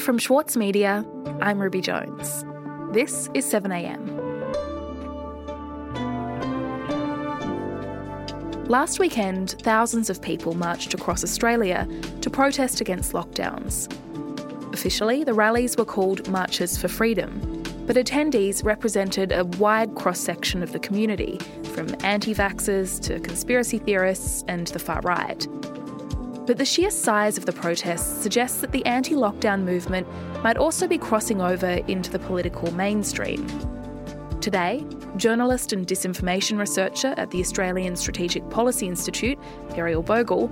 From Schwartz Media, I'm Ruby Jones. This is 7am. Last weekend, thousands of people marched across Australia to protest against lockdowns. Officially, the rallies were called Marches for Freedom, but attendees represented a wide cross-section of the community, from anti-vaxxers to conspiracy theorists and the far right. But the sheer size of the protests suggests that the anti-lockdown movement might also be crossing over into the political mainstream. Today, journalist and disinformation researcher at the Australian Strategic Policy Institute, Ariel Bogle,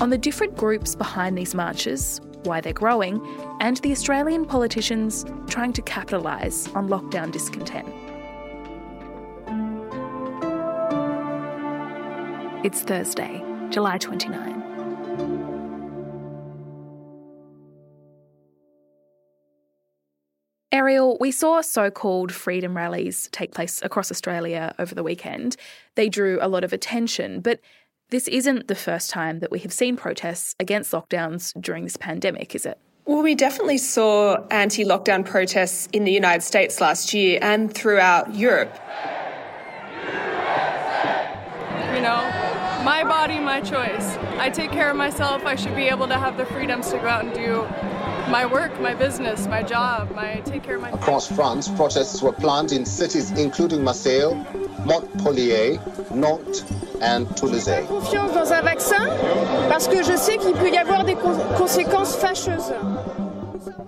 on the different groups behind these marches, why they're growing, and the Australian politicians trying to capitalise on lockdown discontent. It's Thursday, July 29. Ariel, we saw so-called freedom rallies take place across Australia over the weekend. They drew a lot of attention, but this isn't the first time that we have seen protests against lockdowns during this pandemic, is it? Well, we definitely saw anti-lockdown protests in the United States last year and throughout Europe. You know, my body, my choice. I take care of myself. I should be able to have the freedoms to go out and do my work, my business, my job, Across France, protests were planned in cities including Marseille, Montpellier, Nantes and Toulouse. I have confiance dans un vaccin parce que je sais qu'il peut y avoir des conséquences fâcheuses.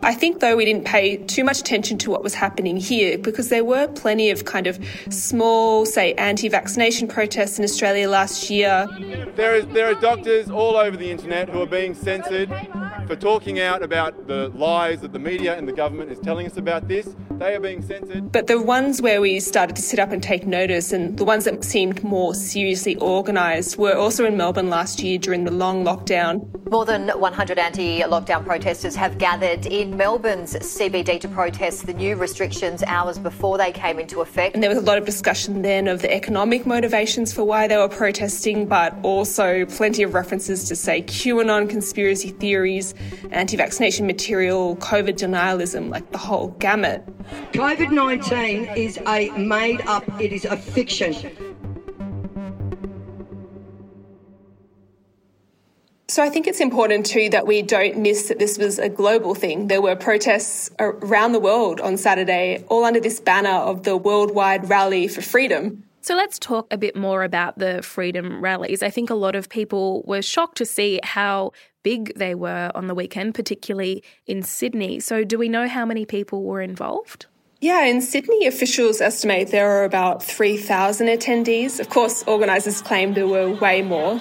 I think, though, we didn't pay too much attention to what was happening here because there were plenty of kind of small, say, anti-vaccination protests in Australia last year. There are doctors all over the internet who are being censored for talking out about the lies that the media and the government is telling us about this. They are being censored. But the ones where we started to sit up and take notice and the ones that seemed more seriously organised were also in Melbourne last year during the long lockdown. More than 100 anti-lockdown protesters have gathered in Melbourne's CBD to protest the new restrictions hours before they came into effect. And there was a lot of discussion then of the economic motivations for why they were protesting, but also plenty of references to, say, QAnon conspiracy theories, anti-vaccination material, COVID denialism, like the whole gamut. COVID-19 is a made-up, it is a fiction. So I think it's important too that we don't miss that this was a global thing. There were protests around the world on Saturday, all under this banner of the Worldwide Rally for Freedom. So let's talk a bit more about the freedom rallies. I think a lot of people were shocked to see how big they were on the weekend, particularly in Sydney. So do we know how many people were involved? Yeah, in Sydney, officials estimate there were about 3,000 attendees. Of course, organisers claim there were way more.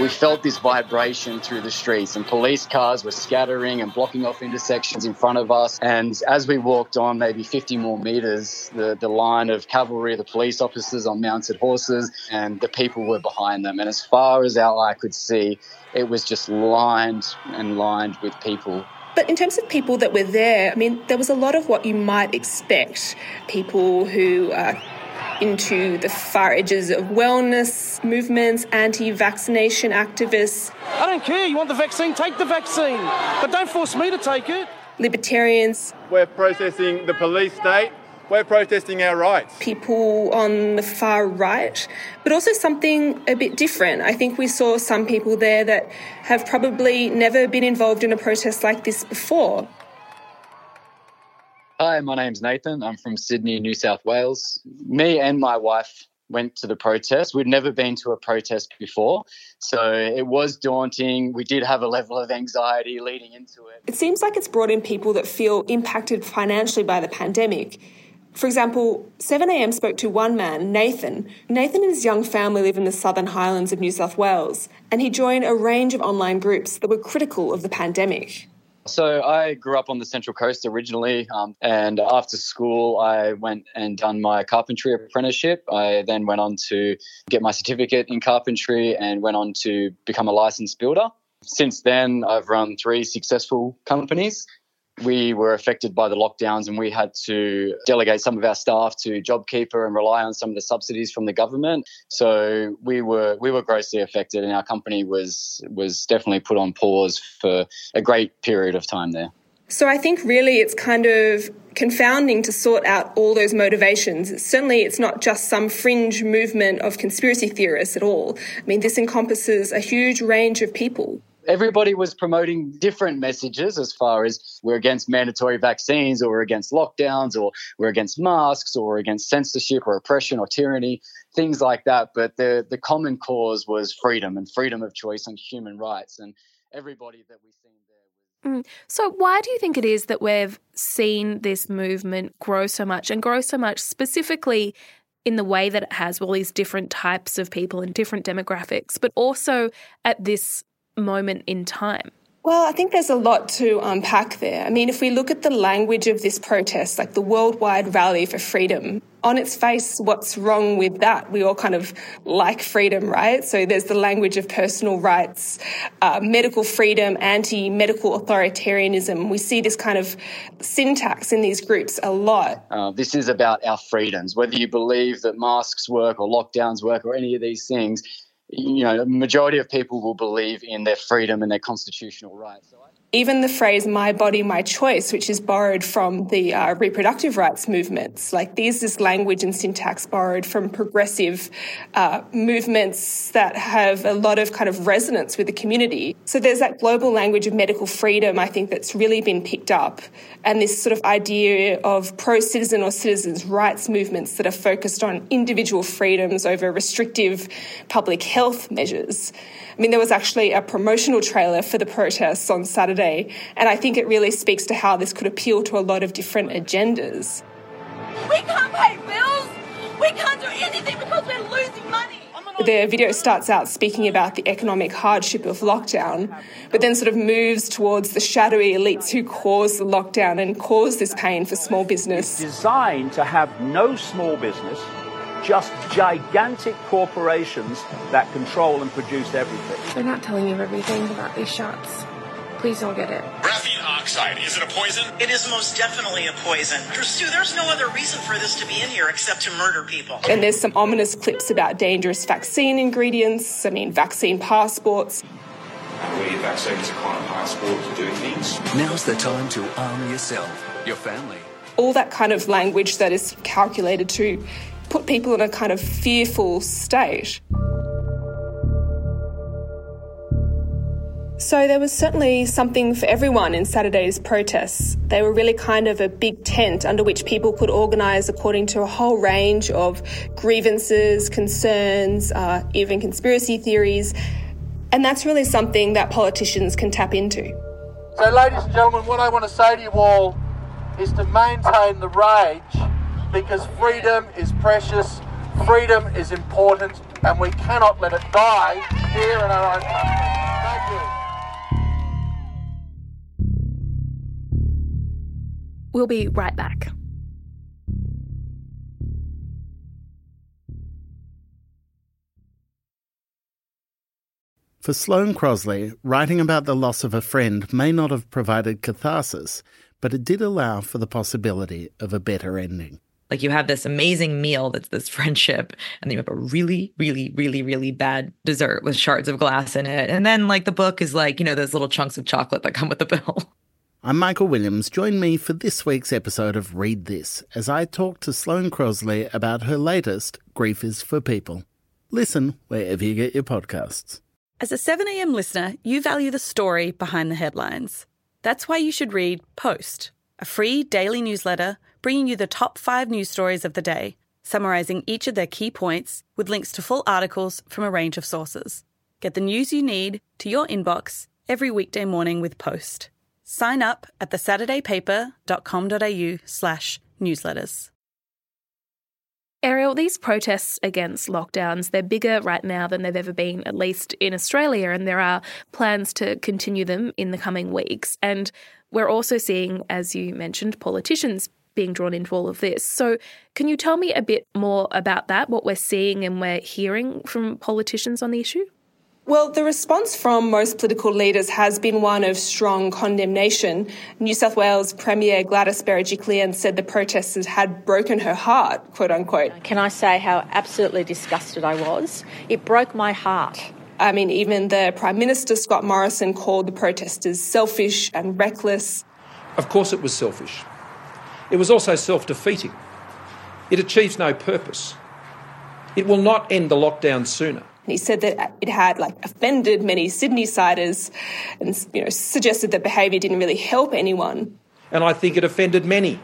We felt this vibration through the streets and police cars were scattering and blocking off intersections in front of us. And as we walked on maybe 50 more metres, the line of cavalry, the police officers on mounted horses and the people were behind them. And as far as our eye could see, it was just lined with people. But in terms of people that were there, I mean, there was a lot of what you might expect, people who are into the far edges of wellness movements, anti-vaccination activists. I don't care, you want the vaccine, take the vaccine, but don't force me to take it. Libertarians. We're protesting the police state. We're protesting our rights. People on the far right, but also something a bit different. I think we saw some people there that have probably never been involved in a protest like this before. Hi, my name's Nathan. I'm from Sydney, New South Wales. Me and my wife went to the protest. We'd never been to a protest before, so it was daunting. We did have a level of anxiety leading into it. It seems like it's brought in people that feel impacted financially by the pandemic. For example, 7am spoke to one man, Nathan. Nathan and his young family live in the Southern Highlands of New South Wales, and he joined a range of online groups that were critical of the pandemic. So I grew up on the Central Coast originally, and after school I went and done my carpentry apprenticeship. I then went on to get my certificate in carpentry and went on to become a licensed builder. Since then I've run 3 successful companies. we were affected by the lockdowns and we had to delegate some of our staff to JobKeeper and rely on some of the subsidies from the government. So we were grossly affected, and our company was definitely put on pause for a great period of time there. So I think really it's kind of confounding to sort out all those motivations. Certainly it's not just some fringe movement of conspiracy theorists at all. I mean, this encompasses a huge range of people. Everybody was promoting different messages as far as we're against mandatory vaccines, or we're against lockdowns, or we're against masks, or we're against censorship or oppression or tyranny, things like that. But the common cause was freedom and freedom of choice and human rights, and everybody that we've seen there. So why do you think it is that we've seen this movement grow so much, specifically in the way that it has, all these different types of people and different demographics, but also at this moment in time? Well, I think there's a lot to unpack there. I mean, if we look at the language of this protest, like the Worldwide Rally for Freedom, on its face, what's wrong with that? We all kind of like freedom, right? So there's the language of personal rights, medical freedom, anti-medical authoritarianism. We see this kind of syntax in these groups a lot. This is about our freedoms. Whether you believe that masks work or lockdowns work or any of these things, you know, the majority of people will believe in their freedom and their constitutional rights. Even the phrase "my body, my choice," which is borrowed from the reproductive rights movements, like these is language and syntax borrowed from progressive movements that have a lot of kind of resonance with the community. So there's that global language of medical freedom, I think, that's really been picked up, and this sort of idea of pro-citizen or citizens' rights movements that are focused on individual freedoms over restrictive public health measures. I mean, there was actually a promotional trailer for the protests on Saturday, and I think it really speaks to how this could appeal to a lot of different agendas. We can't pay bills. We can't do anything because we're losing money. The video starts out speaking about the economic hardship of lockdown, but then sort of moves towards the shadowy elites who caused the lockdown and caused this pain for small business. It's designed to have no small business, just gigantic corporations that control and produce everything. They're not telling you everything about these shots. Please don't get it. Graphene oxide, is it a poison? It is most definitely a poison. Sue, there's no other reason for this to be in here except to murder people. And there's some ominous clips about dangerous vaccine ingredients, vaccine passports. We vaccines are kind of passports for doing things. Now's the time to arm yourself, your family. All that kind of language that is calculated to put people in a kind of fearful state. So there was certainly something for everyone in Saturday's protests. They were really kind of a big tent under which people could organise according to a whole range of grievances, concerns, even conspiracy theories. And that's really something that politicians can tap into. So, ladies and gentlemen, what I want to say to you all is to maintain the rage, because freedom is precious, freedom is important, and we cannot let it die here in our own country. Thank you. We'll be right back. For Sloane Crosley, writing about the loss of a friend may not have provided catharsis, but it did allow for the possibility of a better ending. Like, you have this amazing meal that's this friendship, and then you have a really, really, really, really bad dessert with shards of glass in it. And then, like, the book is like, you know, those little chunks of chocolate that come with the bill. I'm Michael Williams. Join me for this week's episode of Read This as I talk to Sloane Crosley about her latest, Grief is for People. Listen wherever you get your podcasts. As a 7am listener, you value the story behind the headlines. That's why you should read Post, a free daily newsletter bringing you the top 5 news stories of the day, summarising each of their key points with links to full articles from a range of sources. Get the news you need to your inbox every weekday morning with Post. Sign up at thesaturdaypaper.com.au/newsletters. Ariel, these protests against lockdowns, they're bigger right now than they've ever been, at least in Australia, and there are plans to continue them in the coming weeks. And we're also seeing, as you mentioned, politicians being drawn into all of this. So can you tell me a bit more about that, what we're seeing and we're hearing from politicians on the issue? Well, the response from most political leaders has been one of strong condemnation. New South Wales Premier Gladys Berejiklian said the protesters had broken her heart, quote unquote. Can I say how absolutely disgusted I was? It broke my heart. I mean, even the Prime Minister, Scott Morrison, called the protesters selfish and reckless. Of course it was selfish. It was also self-defeating. It achieves no purpose. It will not end the lockdown sooner. He said that it had offended many Sydney-siders and suggested that behaviour didn't really help anyone. And I think it offended many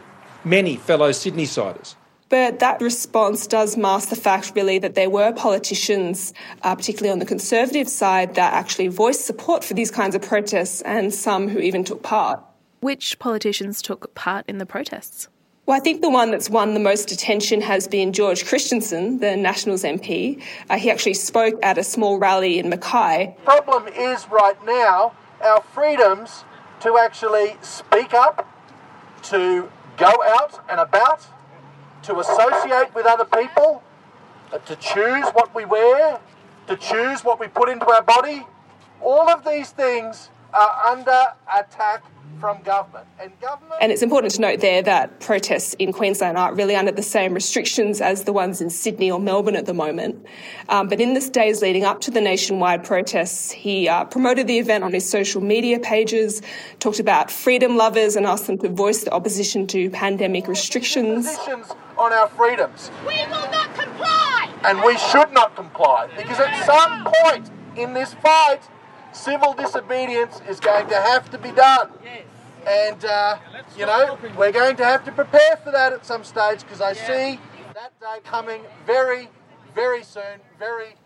fellow Sydney-siders. But that response does mask the fact, really, that there were politicians, particularly on the Conservative side, that actually voiced support for these kinds of protests and some who even took part. Which politicians took part in the protests? Well, I think the one that's won the most attention has been George Christensen, the Nationals MP. He actually spoke at a small rally in Mackay. The problem is right now our freedoms to actually speak up, to go out and about, to associate with other people, to choose what we wear, to choose what we put into our body. All of these things are under attack from government. And it's important to note there that protests in Queensland aren't really under the same restrictions as the ones in Sydney or Melbourne at the moment. But in the days leading up to the nationwide protests, he promoted the event on his social media pages, talked about freedom lovers and asked them to voice the opposition to pandemic restrictions. On our freedoms. We will not comply! And we should not comply, because at some point in this fight, civil disobedience is going to have to be done. Yes. And, we're going to have to prepare for that at some stage, because I see that day coming very, very soon,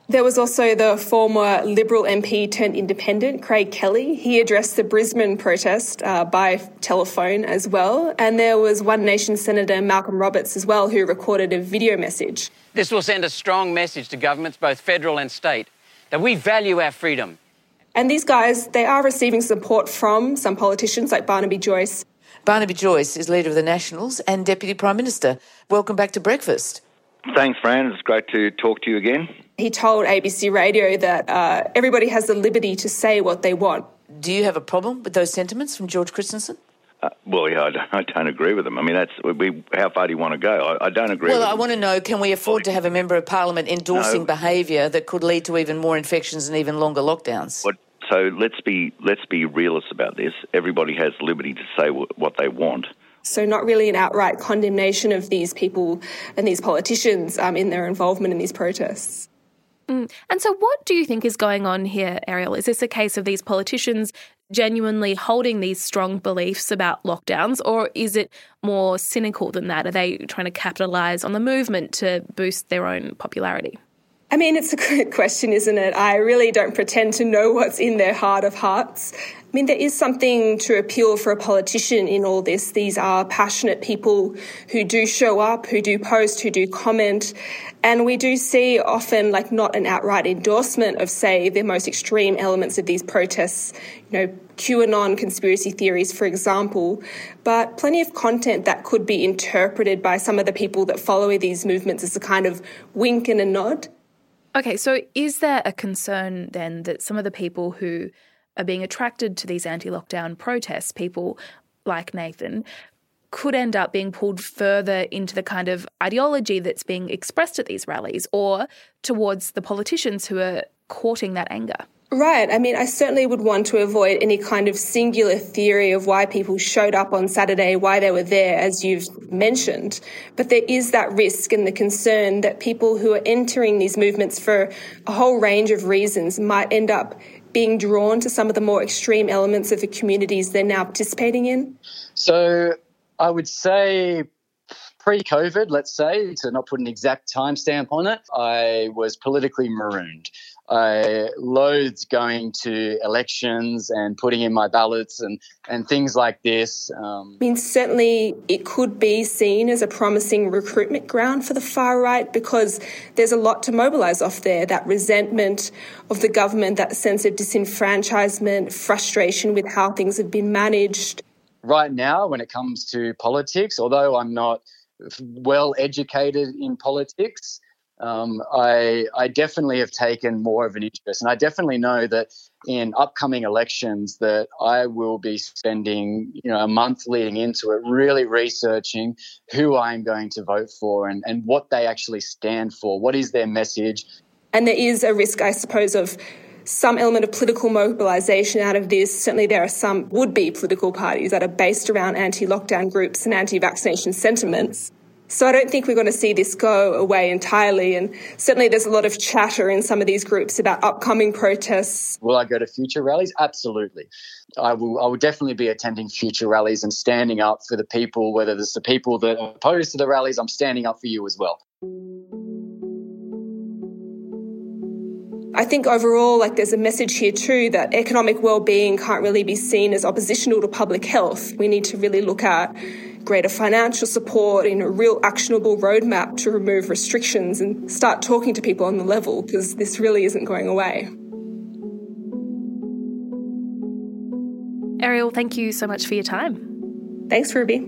There was also the former Liberal MP turned independent, Craig Kelly. He addressed the Brisbane protest by telephone as well. And there was One Nation Senator Malcolm Roberts as well, who recorded a video message. This will send a strong message to governments, both federal and state, that we value our freedom. And these guys, they are receiving support from some politicians like Barnaby Joyce. Barnaby Joyce is leader of the Nationals and Deputy Prime Minister. Welcome back to Breakfast. Thanks, Fran. It's great to talk to you again. He told ABC Radio that everybody has the liberty to say what they want. Do you have a problem with those sentiments from George Christensen? I don't agree with them. I mean, how far do you want to go? I don't agree with them. Well, I want to know, can we afford to have a Member of Parliament endorsing behaviour that could lead to even more infections and even longer lockdowns? So let's be realists about this. Everybody has liberty to say what they want. So not really an outright condemnation of these people and these politicians in their involvement in these protests. And so what do you think is going on here, Ariel? Is this a case of these politicians genuinely holding these strong beliefs about lockdowns, or is it more cynical than that? Are they trying to capitalise on the movement to boost their own popularity? I mean, it's a good question, isn't it? I really don't pretend to know what's in their heart of hearts. I mean, there is something to appeal for a politician in all this. These are passionate people who do show up, who do post, who do comment. And we do see often not an outright endorsement of, say, the most extreme elements of these protests, QAnon conspiracy theories, for example, but plenty of content that could be interpreted by some of the people that follow these movements as a kind of wink and a nod. Okay, so is there a concern then that some of the people who are being attracted to these anti-lockdown protests, people like Nathan, could end up being pulled further into the kind of ideology that's being expressed at these rallies or towards the politicians who are courting that anger? Right. I mean, I certainly would want to avoid any kind of singular theory of why people showed up on Saturday, why they were there, as you've mentioned. But there is that risk and the concern that people who are entering these movements for a whole range of reasons might end up being drawn to some of the more extreme elements of the communities they're now participating in. So I would say pre-COVID, let's say, to not put an exact timestamp on it, I was politically marooned. I loathed going to elections and putting in my ballots and things like this. I mean, certainly it could be seen as a promising recruitment ground for the far right, because there's a lot to mobilise off there, that resentment of the government, that sense of disenfranchisement, frustration with how things have been managed. Right now, when it comes to politics, although I'm not well educated in politics, I definitely have taken more of an interest, and I definitely know that in upcoming elections that I will be spending, a month leading into it, really researching who I'm going to vote for and what they actually stand for, what is their message. And there is a risk, I suppose, of some element of political mobilisation out of this. Certainly there are some would-be political parties that are based around anti-lockdown groups and anti-vaccination sentiments. So I don't think we're going to see this go away entirely. And certainly there's a lot of chatter in some of these groups about upcoming protests. Will I go to future rallies? Absolutely. I will definitely be attending future rallies and standing up for the people, whether it's the people that are opposed to the rallies, I'm standing up for you as well. I think overall, there's a message here too that economic well-being can't really be seen as oppositional to public health. We need to really look at greater financial support in a real actionable roadmap to remove restrictions and start talking to people on the level, because this really isn't going away. Ariel, thank you so much for your time. Thanks, Ruby.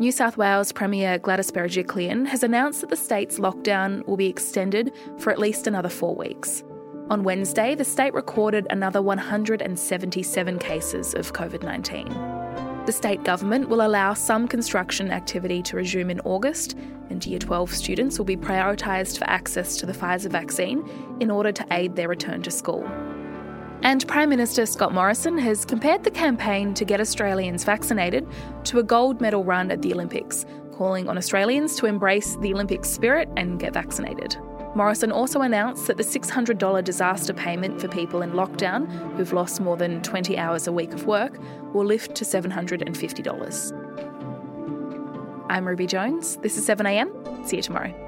New South Wales Premier Gladys Berejiklian has announced that the state's lockdown will be extended for at least another 4 weeks. On Wednesday, the state recorded another 177 cases of COVID-19. The state government will allow some construction activity to resume in August, and Year 12 students will be prioritised for access to the Pfizer vaccine in order to aid their return to school. And Prime Minister Scott Morrison has compared the campaign to get Australians vaccinated to a gold medal run at the Olympics, calling on Australians to embrace the Olympic spirit and get vaccinated. Morrison also announced that the $600 disaster payment for people in lockdown who've lost more than 20 hours a week of work will lift to $750. I'm Ruby Jones. This is 7am. See you tomorrow.